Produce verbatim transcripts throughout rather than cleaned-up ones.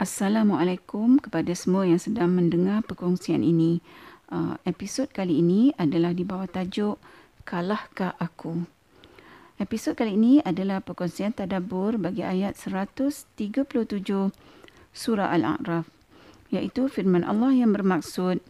Assalamualaikum kepada semua yang sedang mendengar perkongsian ini. Uh, episod kali ini adalah di bawah tajuk Kalahkah Aku? Episod kali ini adalah perkongsian tadabbur bagi ayat seratus tiga puluh tujuh Surah Al-A'raf, iaitu firman Allah yang bermaksud,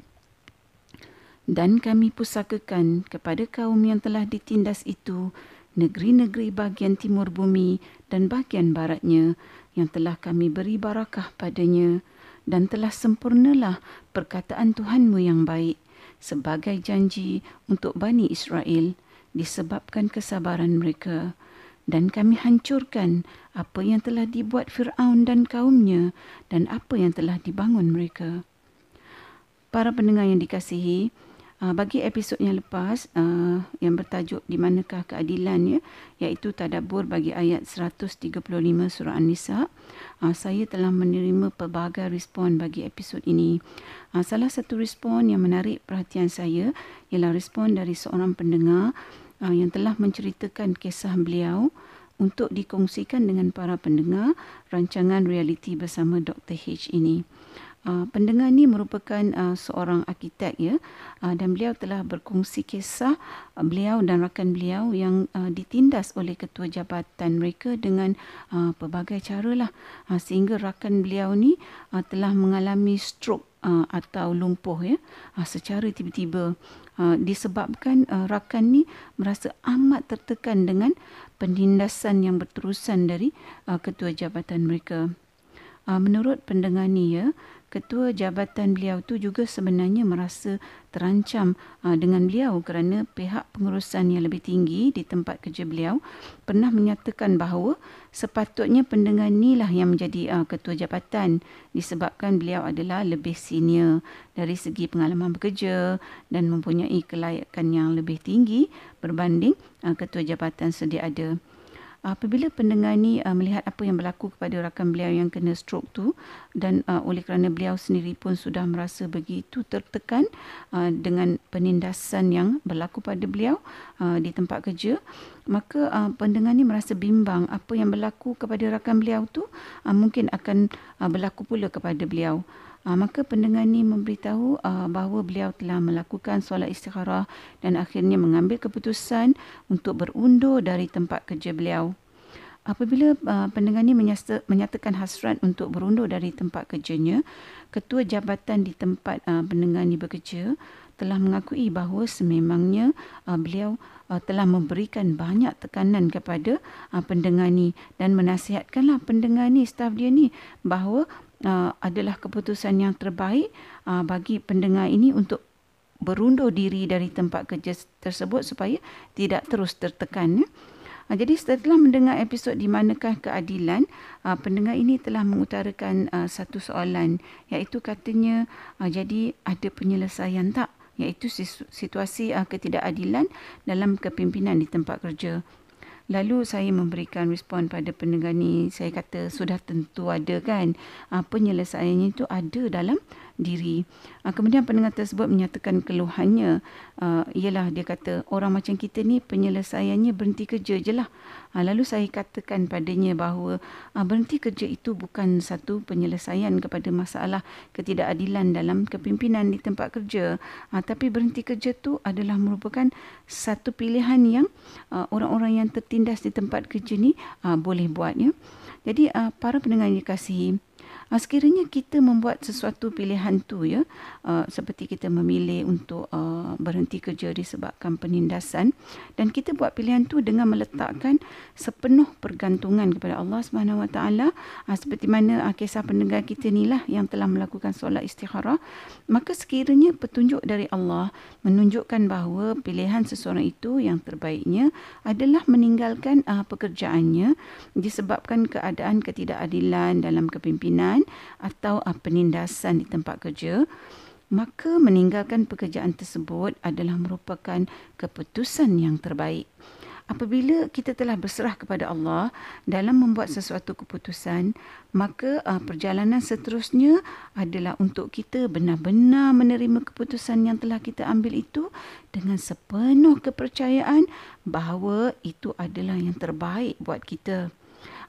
"Dan kami pusakakan kepada kaum yang telah ditindas itu negeri-negeri bahagian timur bumi dan bahagian baratnya, yang telah kami beri barakah padanya, dan telah sempurnalah perkataan Tuhanmu yang baik sebagai janji untuk Bani Israel disebabkan kesabaran mereka. Dan kami hancurkan apa yang telah dibuat Fir'aun dan kaumnya dan apa yang telah dibangun mereka." Para pendengar yang dikasihi, bagi episod yang lepas yang bertajuk "Di manakah keadilan?" ya, iaitu tadabbur bagi ayat seratus tiga puluh lima surah An-Nisa, saya telah menerima pelbagai respon bagi episod ini. Salah satu respon yang menarik perhatian saya ialah respon dari seorang pendengar yang telah menceritakan kisah beliau untuk dikongsikan dengan para pendengar rancangan Realiti Bersama Doktor H ini. Uh, pendengar ini merupakan uh, seorang arkitek ya, uh, dan beliau telah berkongsi kisah uh, beliau dan rakan beliau yang uh, ditindas oleh ketua jabatan mereka dengan uh, pelbagai caralah, uh, sehingga rakan beliau ni uh, telah mengalami strok uh, atau lumpuh ya, uh, secara tiba-tiba, uh, disebabkan uh, rakan ni merasa amat tertekan dengan penindasan yang berterusan dari uh, ketua jabatan mereka. Uh, menurut pendengar ni ya, ketua jabatan beliau tu juga sebenarnya merasa terancam aa, dengan beliau kerana pihak pengurusan yang lebih tinggi di tempat kerja beliau pernah menyatakan bahawa sepatutnya pendengar inilah yang menjadi aa, ketua jabatan disebabkan beliau adalah lebih senior dari segi pengalaman bekerja dan mempunyai kelayakan yang lebih tinggi berbanding aa, ketua jabatan sedia ada. Apabila pendengar ni uh, melihat apa yang berlaku kepada rakan beliau yang kena strok tu, dan uh, oleh kerana beliau sendiri pun sudah merasa begitu tertekan uh, dengan penindasan yang berlaku pada beliau uh, di tempat kerja, maka uh, pendengar ni merasa bimbang apa yang berlaku kepada rakan beliau tu uh, mungkin akan uh, berlaku pula kepada beliau. Uh, maka pendengar ini memberitahu uh, bahawa beliau telah melakukan solat istikharah dan akhirnya mengambil keputusan untuk berundur dari tempat kerja beliau. Apabila uh, pendengar ini menyata, menyatakan hasrat untuk berundur dari tempat kerjanya, ketua jabatan di tempat uh, pendengar ini bekerja telah mengakui bahawa sememangnya uh, beliau uh, telah memberikan banyak tekanan kepada uh, pendengar ini, dan menasihatkanlah pendengar ini, staf dia ni, bahawa Uh, adalah keputusan yang terbaik uh, bagi pendengar ini untuk berundur diri dari tempat kerja tersebut supaya tidak terus tertekan. Ya. Uh, jadi setelah mendengar episod "Di manakah keadilan?", uh, pendengar ini telah mengutarakan uh, satu soalan, iaitu katanya, uh, jadi ada penyelesaian tak? Iaitu situasi uh, ketidakadilan dalam kepimpinan di tempat kerja. Lalu saya memberikan respon pada pendengar ni. Saya kata sudah tentu ada kan. Penyelesaiannya itu ada dalam diri. Kemudian pendengar tersebut menyatakan keluhannya. Ialah dia kata orang macam kita ni penyelesaiannya berhenti kerja je lah. Lalu saya katakan padanya bahawa berhenti kerja itu bukan satu penyelesaian kepada masalah ketidakadilan dalam kepimpinan di tempat kerja. Tapi berhenti kerja tu adalah merupakan satu pilihan yang orang-orang yang tertindas Tindas di tempat kerja ni aa, boleh buat ya. Jadi aa, para pendengar yang dikasihi, sekiranya kita membuat sesuatu pilihan tu ya, aa, seperti kita memilih untuk aa, berhenti kerja disebabkan penindasan, dan kita buat pilihan tu dengan meletakkan sepenuh pergantungan kepada Allah subhanahu wa taala, seperti mana aa, kisah pendengar kita ni lah yang telah melakukan solat istikharah, maka sekiranya petunjuk dari Allah menunjukkan bahawa pilihan seseorang itu yang terbaiknya adalah meninggalkan Uh, pekerjaannya disebabkan keadaan ketidakadilan dalam kepimpinan atau uh, penindasan di tempat kerja, maka meninggalkan pekerjaan tersebut adalah merupakan keputusan yang terbaik. Apabila kita telah berserah kepada Allah dalam membuat sesuatu keputusan, maka uh, perjalanan seterusnya adalah untuk kita benar-benar menerima keputusan yang telah kita ambil itu dengan sepenuh kepercayaan bahawa itu adalah yang terbaik buat kita.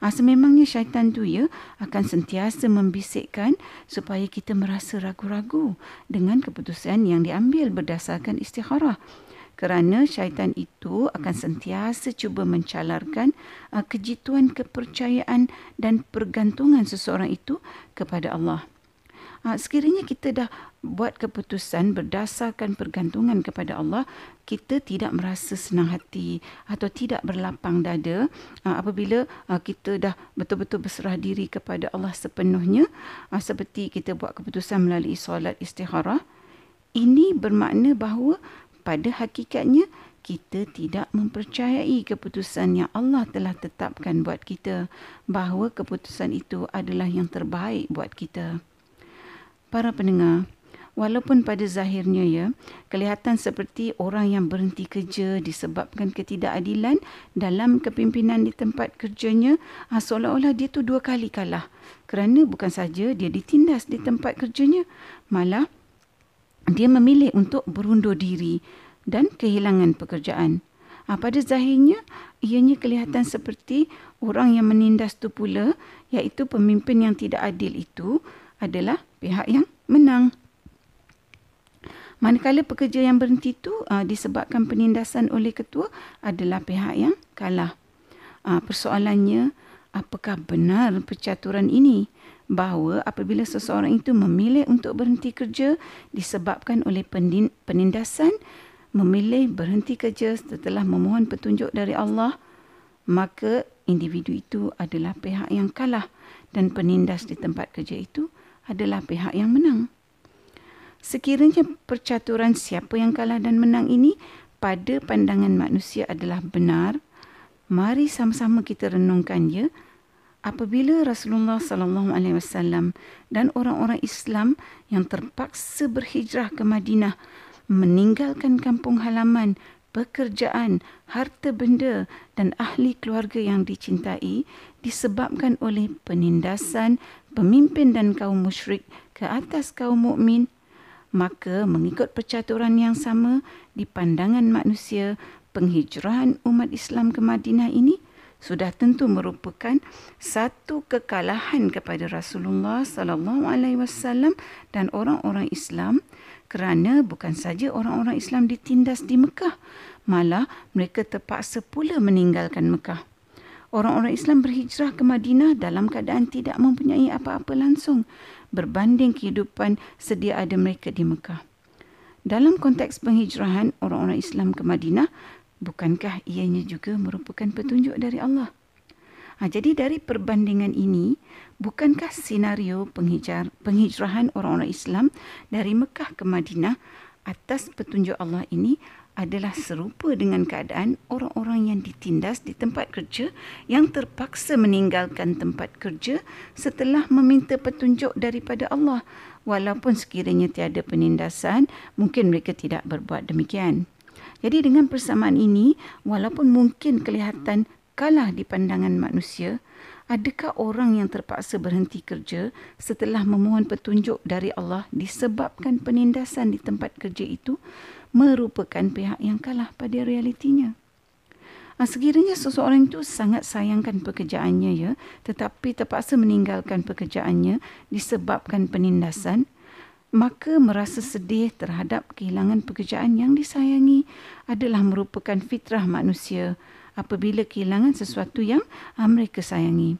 Ha, sememangnya syaitan tu ya akan sentiasa membisikkan supaya kita merasa ragu-ragu dengan keputusan yang diambil berdasarkan istikharah. Kerana syaitan itu akan sentiasa cuba mencalarkan uh, kejituan kepercayaan dan pergantungan seseorang itu kepada Allah. Uh, sekiranya kita dah buat keputusan berdasarkan pergantungan kepada Allah, kita tidak merasa senang hati atau tidak berlapang dada uh, apabila uh, kita dah betul-betul berserah diri kepada Allah sepenuhnya, uh, seperti kita buat keputusan melalui solat istikharah. Ini bermakna bahawa pada hakikatnya, kita tidak mempercayai keputusan yang Allah telah tetapkan buat kita, bahawa keputusan itu adalah yang terbaik buat kita. Para pendengar, walaupun pada zahirnya ya, kelihatan seperti orang yang berhenti kerja disebabkan ketidakadilan dalam kepimpinan di tempat kerjanya, seolah-olah dia tu dua kali kalah. Kerana bukan saja dia ditindas di tempat kerjanya, malah dia memilih untuk berundur diri dan kehilangan pekerjaan. Ha, pada zahirnya, ianya kelihatan seperti orang yang menindas itu pula, iaitu pemimpin yang tidak adil itu adalah pihak yang menang. Manakala pekerja yang berhenti itu ha, disebabkan penindasan oleh ketua adalah pihak yang kalah. Ha, persoalannya, apakah benar percaturan ini? Bahawa apabila seseorang itu memilih untuk berhenti kerja disebabkan oleh penindasan, memilih berhenti kerja setelah memohon petunjuk dari Allah, maka individu itu adalah pihak yang kalah dan penindas di tempat kerja itu adalah pihak yang menang. Sekiranya percaturan siapa yang kalah dan menang ini pada pandangan manusia adalah benar, mari sama-sama kita renungkan ya. Apabila Rasulullah sallallahu alaihi wasallam dan orang-orang Islam yang terpaksa berhijrah ke Madinah, meninggalkan kampung halaman, pekerjaan, harta benda dan ahli keluarga yang dicintai disebabkan oleh penindasan pemimpin dan kaum musyrik ke atas kaum mukmin, maka mengikut percaturan yang sama di pandangan manusia, penghijrahan umat Islam ke Madinah ini sudah tentu merupakan satu kekalahan kepada Rasulullah sallallahu alaihi wasallam dan orang-orang Islam, kerana bukan saja orang-orang Islam ditindas di Mekah, malah mereka terpaksa pula meninggalkan Mekah. Orang-orang Islam berhijrah ke Madinah dalam keadaan tidak mempunyai apa-apa langsung berbanding kehidupan sedia ada mereka di Mekah. Dalam konteks penghijrahan orang-orang Islam ke Madinah, bukankah ianya juga merupakan petunjuk dari Allah? Ha, jadi dari perbandingan ini, bukankah senario penghijar, penghijrahan orang-orang Islam dari Mekah ke Madinah atas petunjuk Allah ini adalah serupa dengan keadaan orang-orang yang ditindas di tempat kerja yang terpaksa meninggalkan tempat kerja setelah meminta petunjuk daripada Allah, walaupun sekiranya tiada penindasan, mungkin mereka tidak berbuat demikian. Jadi dengan persamaan ini, walaupun mungkin kelihatan kalah di pandangan manusia, adakah orang yang terpaksa berhenti kerja setelah memohon petunjuk dari Allah disebabkan penindasan di tempat kerja itu merupakan pihak yang kalah pada realitinya? Sekiranya seseorang itu sangat sayangkan pekerjaannya ya, tetapi terpaksa meninggalkan pekerjaannya disebabkan penindasan, maka merasa sedih terhadap kehilangan pekerjaan yang disayangi adalah merupakan fitrah manusia apabila kehilangan sesuatu yang mereka sayangi.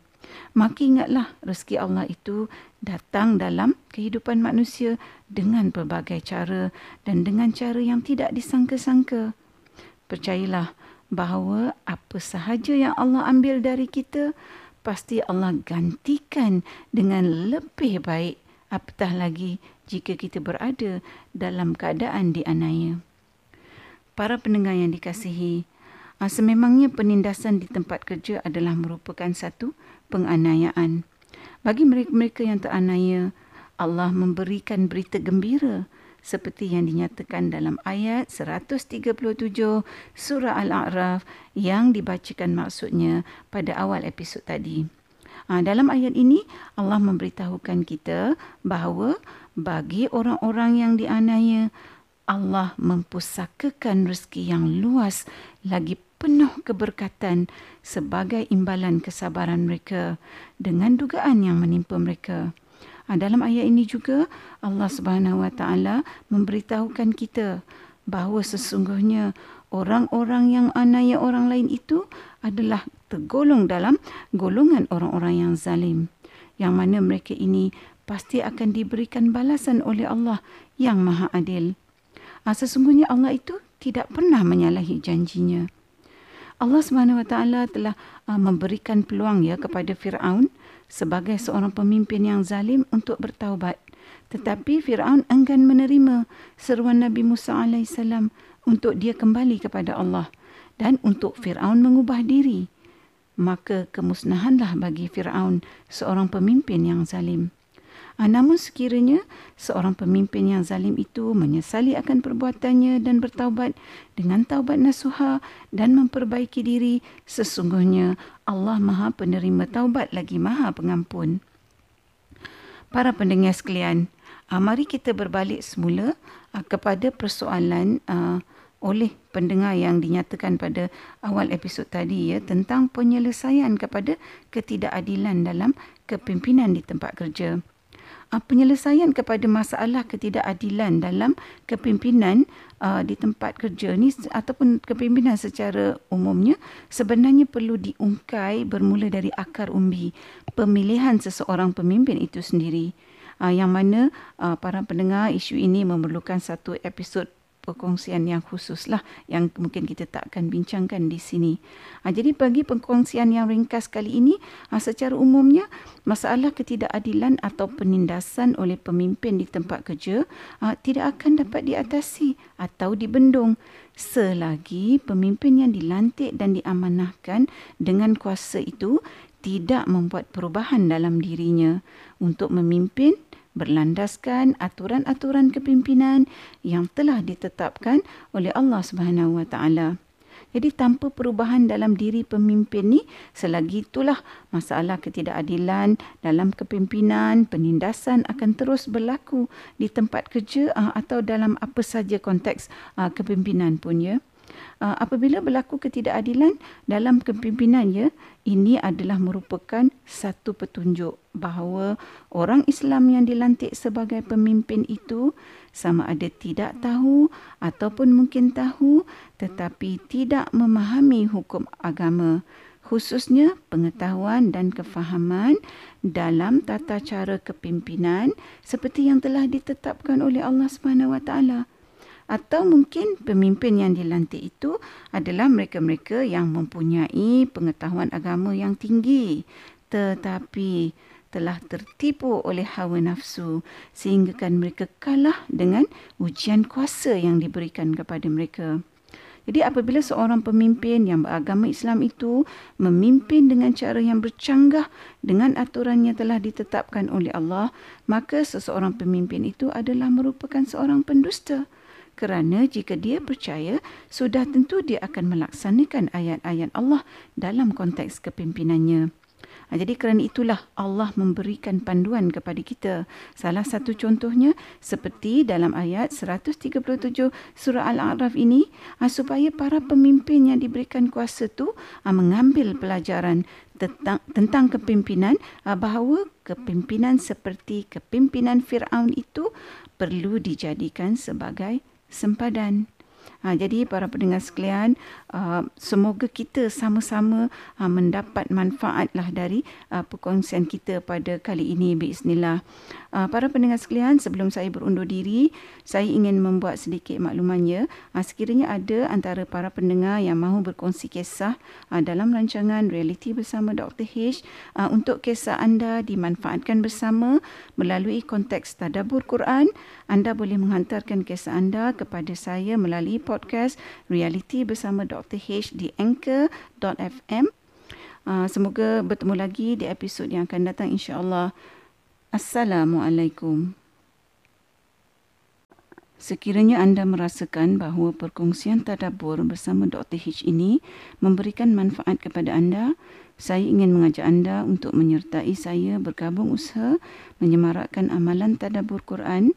Maka ingatlah rezeki Allah itu datang dalam kehidupan manusia dengan pelbagai cara dan dengan cara yang tidak disangka-sangka. Percayalah bahawa apa sahaja yang Allah ambil dari kita, pasti Allah gantikan dengan lebih baik. Apatah lagi jika kita berada dalam keadaan dianiaya. Para pendengar yang dikasihi, sememangnya penindasan di tempat kerja adalah merupakan satu penganiayaan. Bagi mereka-mereka yang teraniaya, Allah memberikan berita gembira seperti yang dinyatakan dalam ayat seratus tiga puluh tujuh Surah Al-A'raf yang dibacakan maksudnya pada awal episod tadi. Dalam ayat ini, Allah memberitahukan kita bahawa bagi orang-orang yang dianiaya, Allah mempusakakan rezeki yang luas lagi penuh keberkatan sebagai imbalan kesabaran mereka dengan dugaan yang menimpa mereka. Dalam ayat ini juga Allah Subhanahu Wa Taala memberitahukan kita bahawa sesungguhnya orang-orang yang anaya orang lain itu adalah tergolong dalam golongan orang-orang yang zalim, yang mana mereka ini pasti akan diberikan balasan oleh Allah yang Maha Adil. Sesungguhnya Allah itu tidak pernah menyalahi janjinya. Allah Subhanahu Wa Taala telah memberikan peluang ya kepada Fir'aun sebagai seorang pemimpin yang zalim untuk bertaubat. Tetapi Fir'aun enggan menerima seruan Nabi Musa alaihissalam untuk dia kembali kepada Allah dan untuk Fir'aun mengubah diri. Maka kemusnahanlah bagi Fir'aun seorang pemimpin yang zalim. Ha, namun sekiranya seorang pemimpin yang zalim itu menyesali akan perbuatannya dan bertaubat dengan taubat nasuha dan memperbaiki diri, sesungguhnya Allah Maha Penerima Taubat lagi Maha Pengampun. Para pendengar sekalian, ha, mari kita berbalik semula ha, kepada persoalan ha, oleh pendengar yang dinyatakan pada awal episod tadi ya, tentang penyelesaian kepada ketidakadilan dalam kepimpinan di tempat kerja. Penyelesaian kepada masalah ketidakadilan dalam kepimpinan uh, di tempat kerja ni ataupun kepimpinan secara umumnya sebenarnya perlu diungkai bermula dari akar umbi pemilihan seseorang pemimpin itu sendiri. Uh, yang mana uh, para pendengar, isu ini memerlukan satu episod perkongsian yang khususlah yang mungkin kita tak akan bincangkan di sini. Ha, jadi bagi perkongsian yang ringkas kali ini, ha, secara umumnya masalah ketidakadilan atau penindasan oleh pemimpin di tempat kerja ha, tidak akan dapat diatasi atau dibendung selagi pemimpin yang dilantik dan diamanahkan dengan kuasa itu tidak membuat perubahan dalam dirinya untuk memimpin berlandaskan aturan-aturan kepimpinan yang telah ditetapkan oleh Allah Subhanahu Wa Taala. Jadi tanpa perubahan dalam diri pemimpin ni, selagi itulah masalah ketidakadilan dalam kepimpinan, penindasan akan terus berlaku di tempat kerja atau dalam apa saja konteks kepimpinan pun ya. Apabila berlaku ketidakadilan dalam kepimpinan ya, ini adalah merupakan satu petunjuk bahawa orang Islam yang dilantik sebagai pemimpin itu sama ada tidak tahu ataupun mungkin tahu tetapi tidak memahami hukum agama, khususnya pengetahuan dan kefahaman dalam tata cara kepimpinan seperti yang telah ditetapkan oleh Allah Subhanahu Wa Taala. Atau mungkin pemimpin yang dilantik itu adalah mereka-mereka yang mempunyai pengetahuan agama yang tinggi tetapi telah tertipu oleh hawa nafsu sehinggakan mereka kalah dengan ujian kuasa yang diberikan kepada mereka. Jadi apabila seorang pemimpin yang beragama Islam itu memimpin dengan cara yang bercanggah dengan aturan yang telah ditetapkan oleh Allah, maka seseorang pemimpin itu adalah merupakan seorang pendusta. Kerana jika dia percaya, sudah tentu dia akan melaksanakan ayat-ayat Allah dalam konteks kepimpinannya. Jadi kerana itulah Allah memberikan panduan kepada kita. Salah satu contohnya seperti dalam ayat seratus tiga puluh tujuh Surah Al-A'raf ini, supaya para pemimpin yang diberikan kuasa itu mengambil pelajaran tentang, tentang kepimpinan, bahawa kepimpinan seperti kepimpinan Fir'aun itu perlu dijadikan sebagai sempadan. Ha, jadi para pendengar sekalian, uh, semoga kita sama-sama uh, mendapat manfaatlah dari uh, perkongsian kita pada kali ini biiznillah. Uh, para pendengar sekalian, sebelum saya berundur diri, saya ingin membuat sedikit maklumannya. Uh, sekiranya ada antara para pendengar yang mahu berkongsi kisah uh, dalam rancangan Realiti Bersama Doktor H, uh, untuk kisah anda dimanfaatkan bersama melalui konteks tadabbur Quran, anda boleh menghantarkan kisah anda kepada saya melalui podcast Realiti Bersama Doktor H di anchor dot f m. Uh, semoga bertemu lagi di episod yang akan datang insya-Allah. Assalamualaikum. Sekiranya anda merasakan bahawa perkongsian tadabbur bersama Doktor H ini memberikan manfaat kepada anda, saya ingin mengajak anda untuk menyertai saya bergabung usaha menyemarakkan amalan tadabbur Quran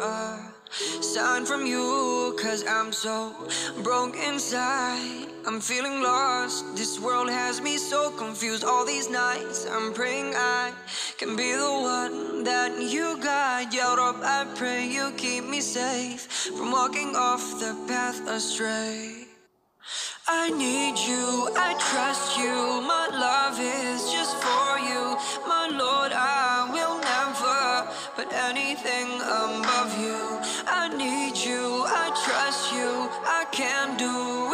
a sign from you, cause I'm so broke inside. I'm feeling lost, this world has me so confused. All these nights I'm praying I can be the one that you guide. Ya Rab, I pray you keep me safe from walking off the path astray. I need you, I trust you, my love is just for you. My Lord, I will never put anything above you. I need you, I trust you, I can do